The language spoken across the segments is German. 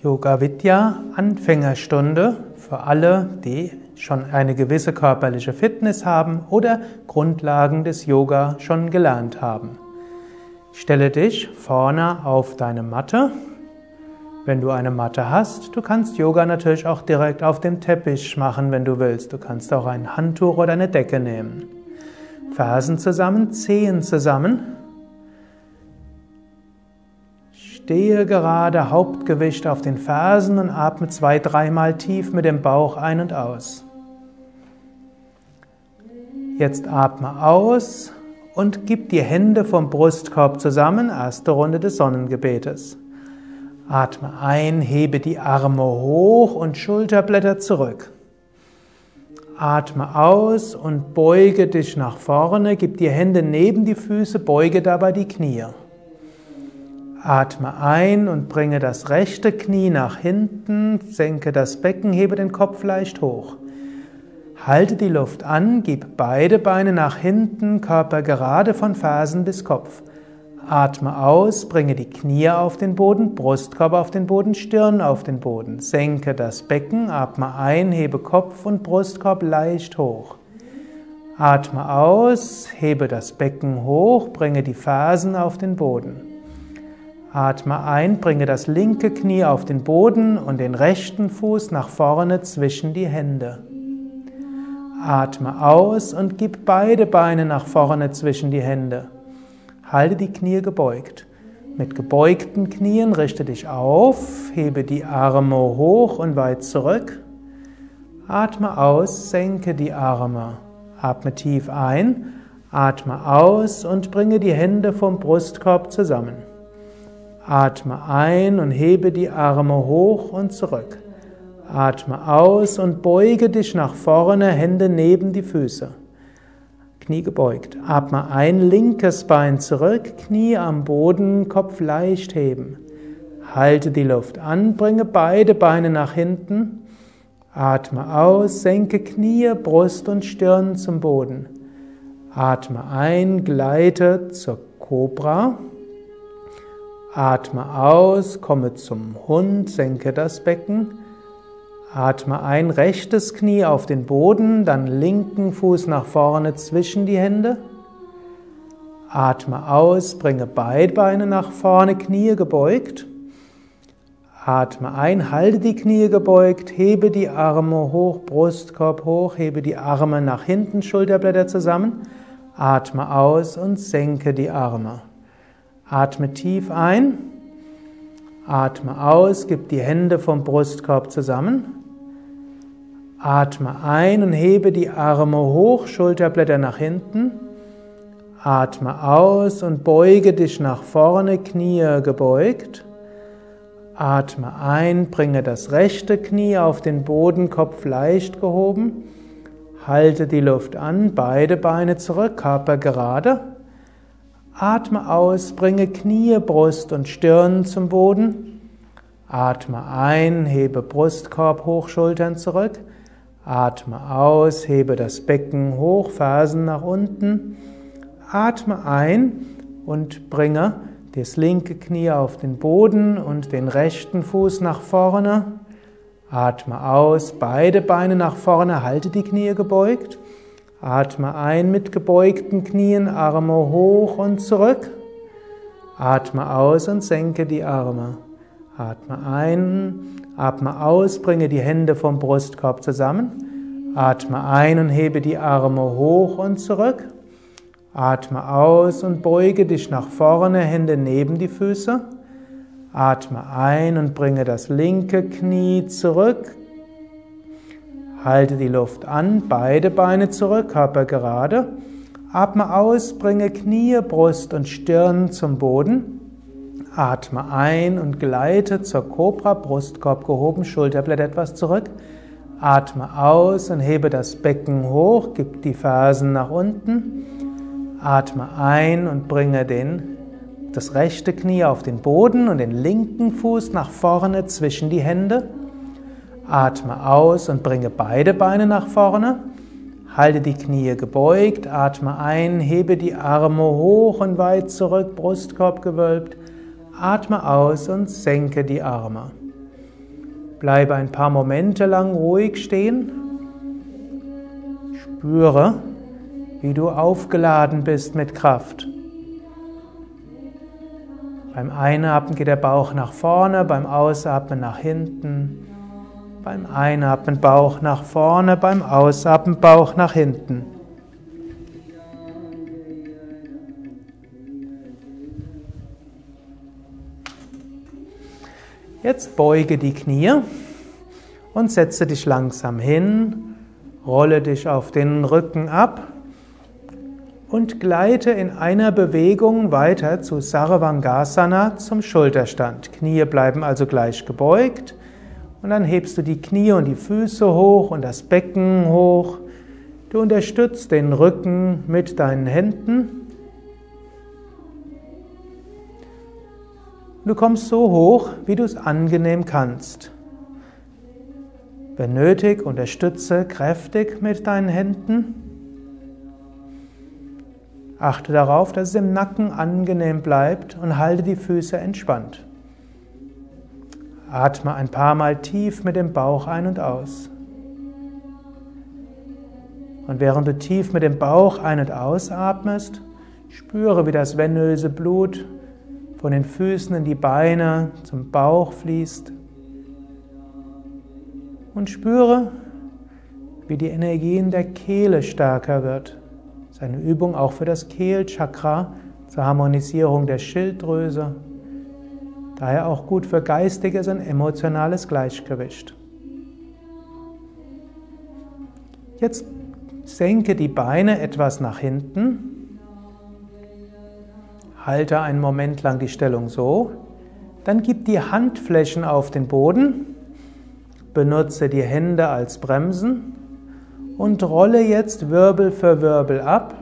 Yoga Vidya Anfängerstunde für alle, die schon eine gewisse körperliche Fitness haben oder Grundlagen des Yoga schon gelernt haben. Stelle dich vorne auf deine Matte. Wenn du eine Matte hast, du kannst Yoga natürlich auch direkt auf dem Teppich machen, wenn du willst. Du kannst auch ein Handtuch oder eine Decke nehmen. Fersen zusammen, Zehen zusammen. Stehe gerade, Hauptgewicht auf den Fersen und atme 2-3 Mal tief mit dem Bauch ein und aus. Jetzt atme aus und gib die Hände vom Brustkorb zusammen, erste Runde des Sonnengebetes. Atme ein, hebe die Arme hoch und Schulterblätter zurück. Atme aus und beuge dich nach vorne, gib die Hände neben die Füße, beuge dabei die Knie. Atme ein und bringe das rechte Knie nach hinten, senke das Becken, hebe den Kopf leicht hoch. Halte die Luft an, gib beide Beine nach hinten, Körper gerade von Fersen bis Kopf. Atme aus, bringe die Knie auf den Boden, Brustkorb auf den Boden, Stirn auf den Boden. Senke das Becken, atme ein, hebe Kopf und Brustkorb leicht hoch. Atme aus, hebe das Becken hoch, bringe die Fersen auf den Boden. Atme ein, bringe das linke Knie auf den Boden und den rechten Fuß nach vorne zwischen die Hände. Atme aus und gib beide Beine nach vorne zwischen die Hände. Halte die Knie gebeugt. Mit gebeugten Knien richte dich auf, hebe die Arme hoch und weit zurück. Atme aus, senke die Arme. Atme tief ein, atme aus und bringe die Hände vom Brustkorb zusammen. Atme ein und hebe die Arme hoch und zurück. Atme aus und beuge dich nach vorne, Hände neben die Füße. Knie gebeugt. Atme ein, linkes Bein zurück, Knie am Boden, Kopf leicht heben. Halte die Luft an, bringe beide Beine nach hinten. Atme aus, senke Knie, Brust und Stirn zum Boden. Atme ein, gleite zur Kobra. Atme aus, komme zum Hund, senke das Becken. Atme ein, rechtes Knie auf den Boden, dann linken Fuß nach vorne zwischen die Hände. Atme aus, bringe beide Beine nach vorne, Knie gebeugt. Atme ein, halte die Knie gebeugt, hebe die Arme hoch, Brustkorb hoch, hebe die Arme nach hinten, Schulterblätter zusammen. Atme aus und senke die Arme. Atme tief ein, atme aus, gib die Hände vom Brustkorb zusammen. Atme ein und hebe die Arme hoch, Schulterblätter nach hinten. Atme aus und beuge dich nach vorne, Knie gebeugt. Atme ein, bringe das rechte Knie auf den Boden, Kopf leicht gehoben. Halte die Luft an, beide Beine zurück, Körper gerade. Atme aus, bringe Knie, Brust und Stirn zum Boden. Atme ein, hebe Brustkorb hoch, Schultern zurück. Atme aus, hebe das Becken hoch, Fersen nach unten. Atme ein und bringe das linke Knie auf den Boden und den rechten Fuß nach vorne. Atme aus, beide Beine nach vorne, halte die Knie gebeugt. Atme ein mit gebeugten Knien, Arme hoch und zurück. Atme aus und senke die Arme. Atme ein, atme aus, bringe die Hände vom Brustkorb zusammen. Atme ein und hebe die Arme hoch und zurück. Atme aus und beuge dich nach vorne, Hände neben die Füße. Atme ein und bringe das linke Knie zurück. Halte die Luft an, beide Beine zurück, Körper gerade. Atme aus, bringe Knie, Brust und Stirn zum Boden. Atme ein und gleite zur Kobra, Brustkorb gehoben, Schulterblätter etwas zurück. Atme aus und hebe das Becken hoch, gib die Fersen nach unten. Atme ein und bringe das rechte Knie auf den Boden und den linken Fuß nach vorne zwischen die Hände. Atme aus und bringe beide Beine nach vorne. Halte die Knie gebeugt, atme ein, hebe die Arme hoch und weit zurück, Brustkorb gewölbt. Atme aus und senke die Arme. Bleibe ein paar Momente lang ruhig stehen. Spüre, wie du aufgeladen bist mit Kraft. Beim Einatmen geht der Bauch nach vorne, beim Ausatmen nach hinten. Beim Einatmen Bauch nach vorne, beim Ausatmen Bauch nach hinten. Jetzt beuge die Knie und setze dich langsam hin, rolle dich auf den Rücken ab und gleite in einer Bewegung weiter zu Sarvangasana zum Schulterstand. Knie bleiben also gleich gebeugt und dann hebst du die Knie und die Füße hoch und das Becken hoch. Du unterstützt den Rücken mit deinen Händen. Du kommst so hoch, wie du es angenehm kannst. Wenn nötig, unterstütze kräftig mit deinen Händen. Achte darauf, dass es im Nacken angenehm bleibt und halte die Füße entspannt. Atme ein paar Mal tief mit dem Bauch ein und aus. Und während du tief mit dem Bauch ein- und ausatmest, spüre, wie das venöse Blut von den Füßen in die Beine zum Bauch fließt und spüre, wie die Energie in der Kehle stärker wird. Das ist eine Übung auch für das Kehlchakra zur Harmonisierung der Schilddrüse, daher auch gut für geistiges und emotionales Gleichgewicht. Jetzt senke die Beine etwas nach hinten. Halte einen Moment lang die Stellung so, dann gib die Handflächen auf den Boden, benutze die Hände als Bremsen und rolle jetzt Wirbel für Wirbel ab.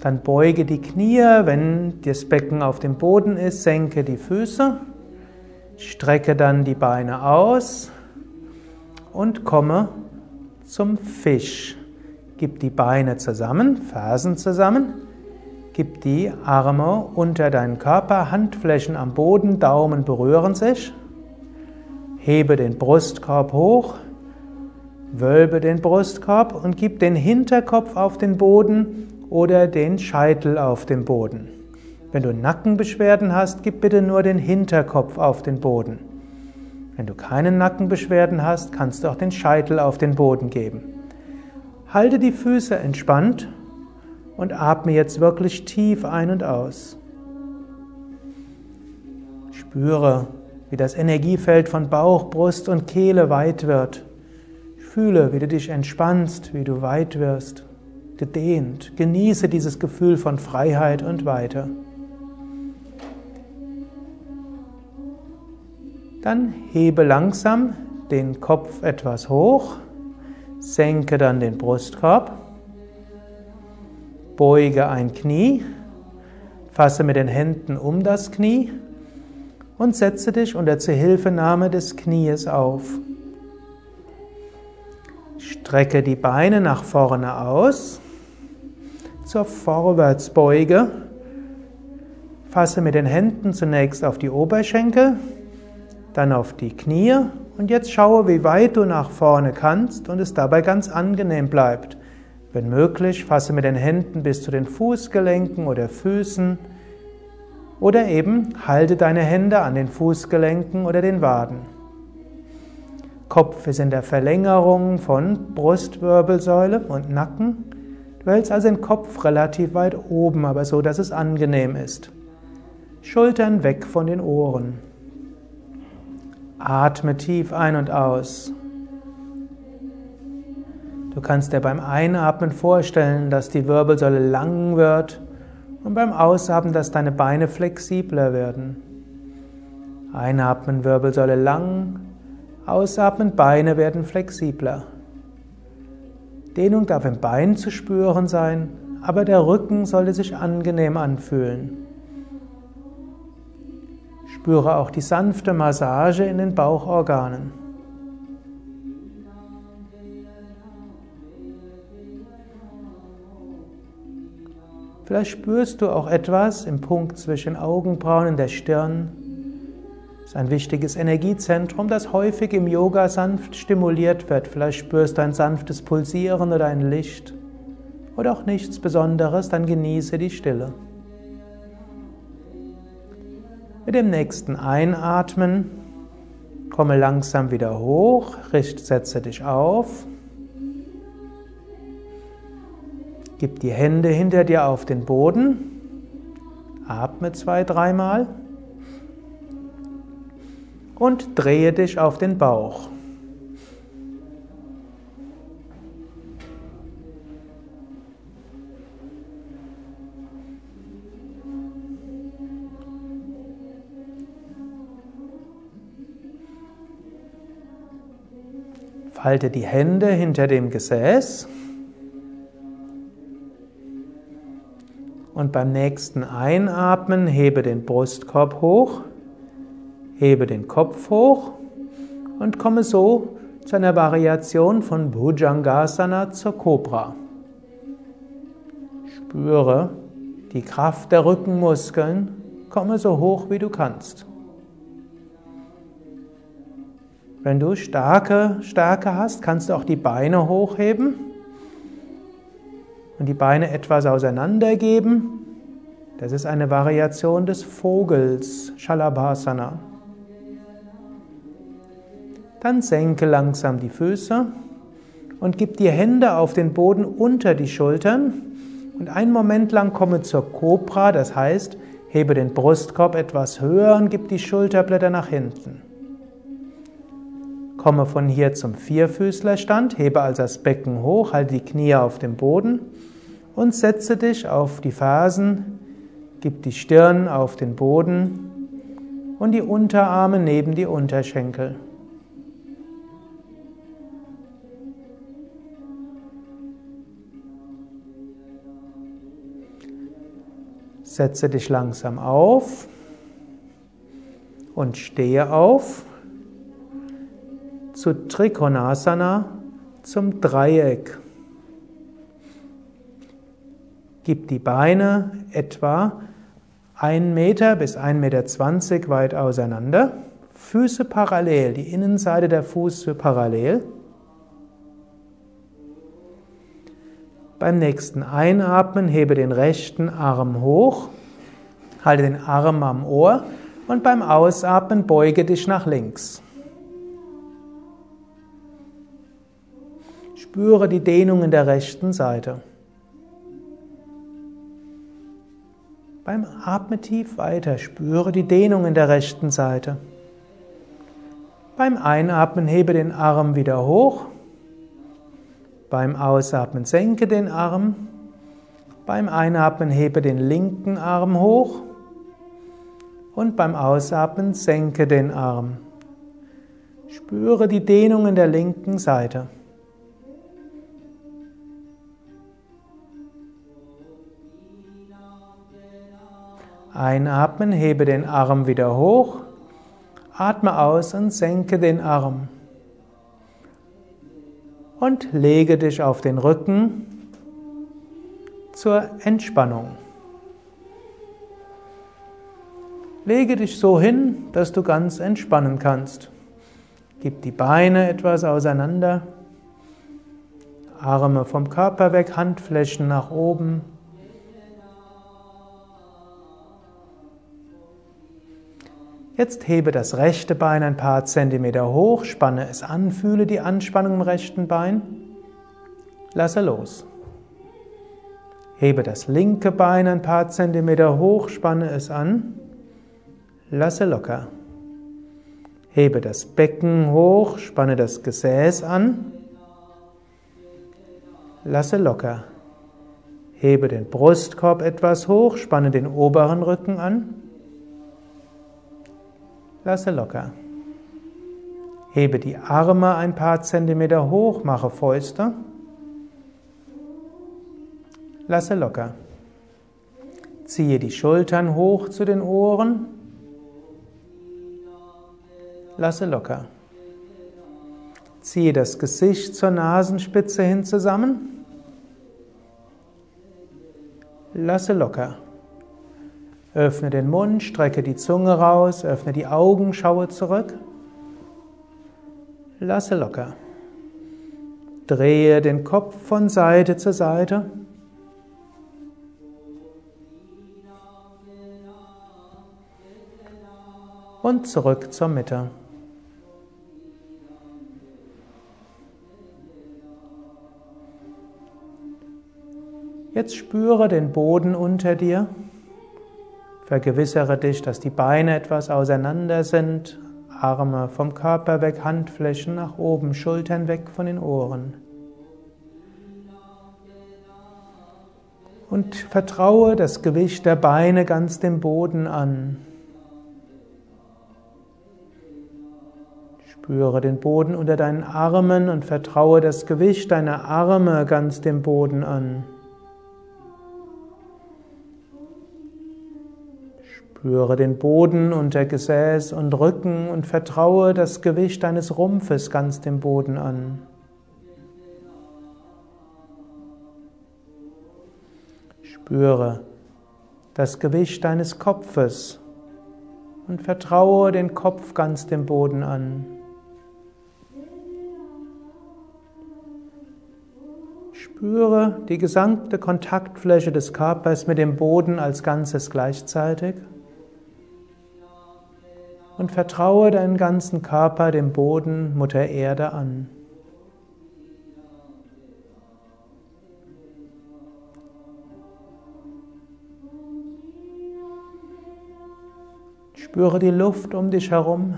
Dann beuge die Knie, wenn das Becken auf dem Boden ist, senke die Füße, strecke dann die Beine aus und komme zum Fisch. Gib die Beine zusammen, Fersen zusammen, gib die Arme unter deinen Körper, Handflächen am Boden, Daumen berühren sich, hebe den Brustkorb hoch, wölbe den Brustkorb und gib den Hinterkopf auf den Boden oder den Scheitel auf den Boden. Wenn du Nackenbeschwerden hast, gib bitte nur den Hinterkopf auf den Boden. Wenn du keine Nackenbeschwerden hast, kannst du auch den Scheitel auf den Boden geben. Halte die Füße entspannt und atme jetzt wirklich tief ein und aus. Spüre, wie das Energiefeld von Bauch, Brust und Kehle weit wird. Fühle, wie du dich entspannst, wie du weit wirst, gedehnt. Genieße dieses Gefühl von Freiheit und Weite. Dann hebe langsam den Kopf etwas hoch, senke dann den Brustkorb, beuge ein Knie, fasse mit den Händen um das Knie und setze dich unter Zuhilfenahme des Knies auf. Strecke die Beine nach vorne aus, zur Vorwärtsbeuge, fasse mit den Händen zunächst auf die Oberschenkel, dann auf die Knie und jetzt schaue, wie weit du nach vorne kannst und es dabei ganz angenehm bleibt. Wenn möglich, fasse mit den Händen bis zu den Fußgelenken oder Füßen oder eben halte deine Hände an den Fußgelenken oder den Waden. Kopf ist in der Verlängerung von Brustwirbelsäule und Nacken. Du hältst also den Kopf relativ weit oben, aber so, dass es angenehm ist. Schultern weg von den Ohren. Atme tief ein und aus. Du kannst dir beim Einatmen vorstellen, dass die Wirbelsäule lang wird und beim Ausatmen, dass deine Beine flexibler werden. Einatmen, Wirbelsäule lang, ausatmen, Beine werden flexibler. Dehnung darf im Bein zu spüren sein, aber der Rücken sollte sich angenehm anfühlen. Spüre auch die sanfte Massage in den Bauchorganen. Vielleicht spürst du auch etwas im Punkt zwischen Augenbrauen und der Stirn. Das ist ein wichtiges Energiezentrum, das häufig im Yoga sanft stimuliert wird. Vielleicht spürst du ein sanftes Pulsieren oder ein Licht. Oder auch nichts Besonderes, dann genieße die Stille. Mit dem nächsten Einatmen komme langsam wieder hoch, setze dich auf. Gib die Hände hinter dir auf den Boden, atme 2-3 Mal und drehe dich auf den Bauch. Halte die Hände hinter dem Gesäß und beim nächsten Einatmen hebe den Brustkorb hoch, hebe den Kopf hoch und komme so zu einer Variation von Bhujangasana zur Kobra. Spüre die Kraft der Rückenmuskeln, komme so hoch wie du kannst. Wenn du starke Stärke hast, kannst du auch die Beine hochheben und die Beine etwas auseinandergeben. Das ist eine Variation des Vogels, Shalabhasana. Dann senke langsam die Füße und gib die Hände auf den Boden unter die Schultern und einen Moment lang komme zur Kobra, das heißt, hebe den Brustkorb etwas höher und gib die Schulterblätter nach hinten. Komme von hier zum Vierfüßlerstand, hebe also das Becken hoch, halte die Knie auf dem Boden und setze dich auf die Fersen, gib die Stirn auf den Boden und die Unterarme neben die Unterschenkel. Setze dich langsam auf und stehe auf. Zu Trikonasana, zum Dreieck. Gib die Beine etwa 1 Meter bis 1,20 Meter weit auseinander. Füße parallel, die Innenseite der Füße parallel. Beim nächsten Einatmen hebe den rechten Arm hoch, halte den Arm am Ohr und beim Ausatmen beuge dich nach links. Spüre die Dehnung in der rechten Seite. Beim Atmen tief weiter, spüre die Dehnung in der rechten Seite. Beim Einatmen hebe den Arm wieder hoch. Beim Ausatmen senke den Arm. Beim Einatmen hebe den linken Arm hoch. Und beim Ausatmen senke den Arm. Spüre die Dehnung in der linken Seite. Einatmen, hebe den Arm wieder hoch, atme aus und senke den Arm. Und lege dich auf den Rücken zur Entspannung. Lege dich so hin, dass du ganz entspannen kannst. Gib die Beine etwas auseinander, Arme vom Körper weg, Handflächen nach oben. Jetzt hebe das rechte Bein ein paar Zentimeter hoch, spanne es an, fühle die Anspannung im rechten Bein, lasse los. Hebe das linke Bein ein paar Zentimeter hoch, spanne es an, lasse locker. Hebe das Becken hoch, spanne das Gesäß an, lasse locker. Hebe den Brustkorb etwas hoch, spanne den oberen Rücken an. Lasse locker. Hebe die Arme ein paar Zentimeter hoch, mache Fäuste. Lasse locker. Ziehe die Schultern hoch zu den Ohren. Lasse locker. Ziehe das Gesicht zur Nasenspitze hin zusammen. lasse locker. Öffne den Mund, strecke die Zunge raus, öffne die Augen, schaue zurück. Lasse locker. Drehe den Kopf von Seite zu Seite. Und zurück zur Mitte. Jetzt spüre den Boden unter dir. Vergewissere dich, dass die Beine etwas auseinander sind, Arme vom Körper weg, Handflächen nach oben, Schultern weg von den Ohren. Und vertraue das Gewicht der Beine ganz dem Boden an. Spüre den Boden unter deinen Armen und vertraue das Gewicht deiner Arme ganz dem Boden an. Spüre den Boden unter Gesäß und Rücken und vertraue das Gewicht deines Rumpfes ganz dem Boden an. Spüre das Gewicht deines Kopfes und vertraue den Kopf ganz dem Boden an. Spüre die gesamte Kontaktfläche des Körpers mit dem Boden als Ganzes gleichzeitig. Und vertraue deinen ganzen Körper dem Boden, Mutter Erde, an. Spüre die Luft um dich herum.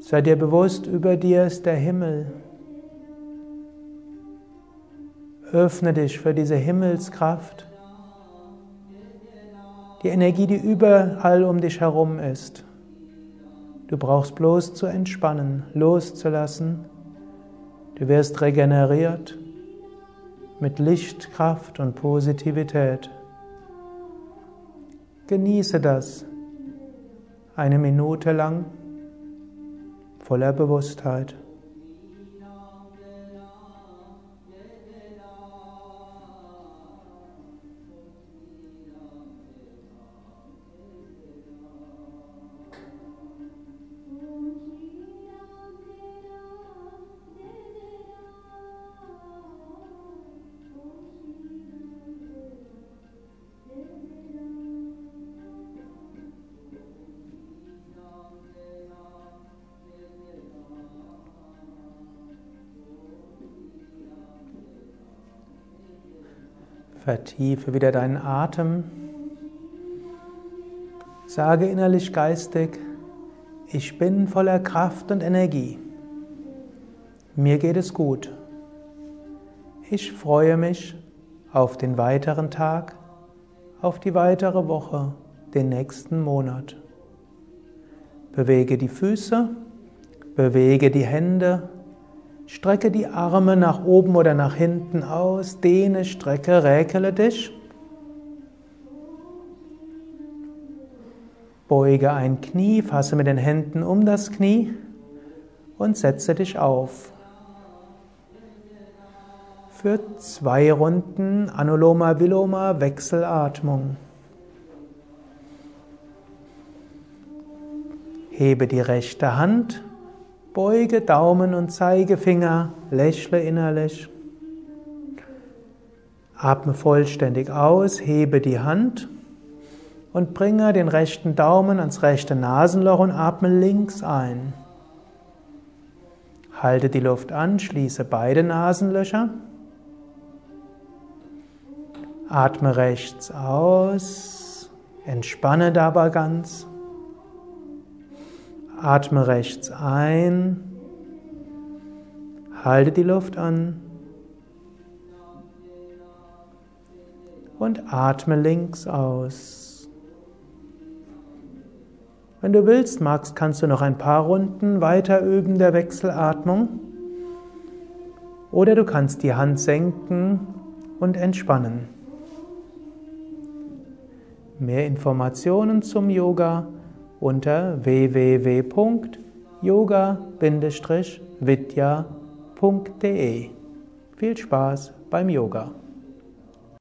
Sei dir bewusst, über dir ist der Himmel. Öffne dich für diese Himmelskraft. Die Energie, die überall um dich herum ist. Du brauchst bloß zu entspannen, loszulassen. Du wirst regeneriert mit Licht, Kraft und Positivität. Genieße das 1 Minute lang voller Bewusstheit. Vertiefe wieder deinen Atem. Sage innerlich geistig, ich bin voller Kraft und Energie. Mir geht es gut. Ich freue mich auf den weiteren Tag, auf die weitere Woche, den nächsten Monat. Bewege die Füße, bewege die Hände. Strecke die Arme nach oben oder nach hinten aus, dehne, strecke, räkele dich. Beuge ein Knie, fasse mit den Händen um das Knie und setze dich auf. Für 2 Runden Anuloma Viloma Wechselatmung. Hebe die rechte Hand. Beuge Daumen und Zeigefinger, lächle innerlich. Atme vollständig aus, hebe die Hand und bringe den rechten Daumen ans rechte Nasenloch und atme links ein. Halte die Luft an, schließe beide Nasenlöcher. Atme rechts aus, entspanne dabei ganz. Atme rechts ein, halte die Luft an und atme links aus. Wenn du willst, magst, kannst du noch ein paar Runden weiter üben der Wechselatmung oder du kannst die Hand senken und entspannen. Mehr Informationen zum Yoga unter www.yoga-vidya.de. Viel Spaß beim Yoga!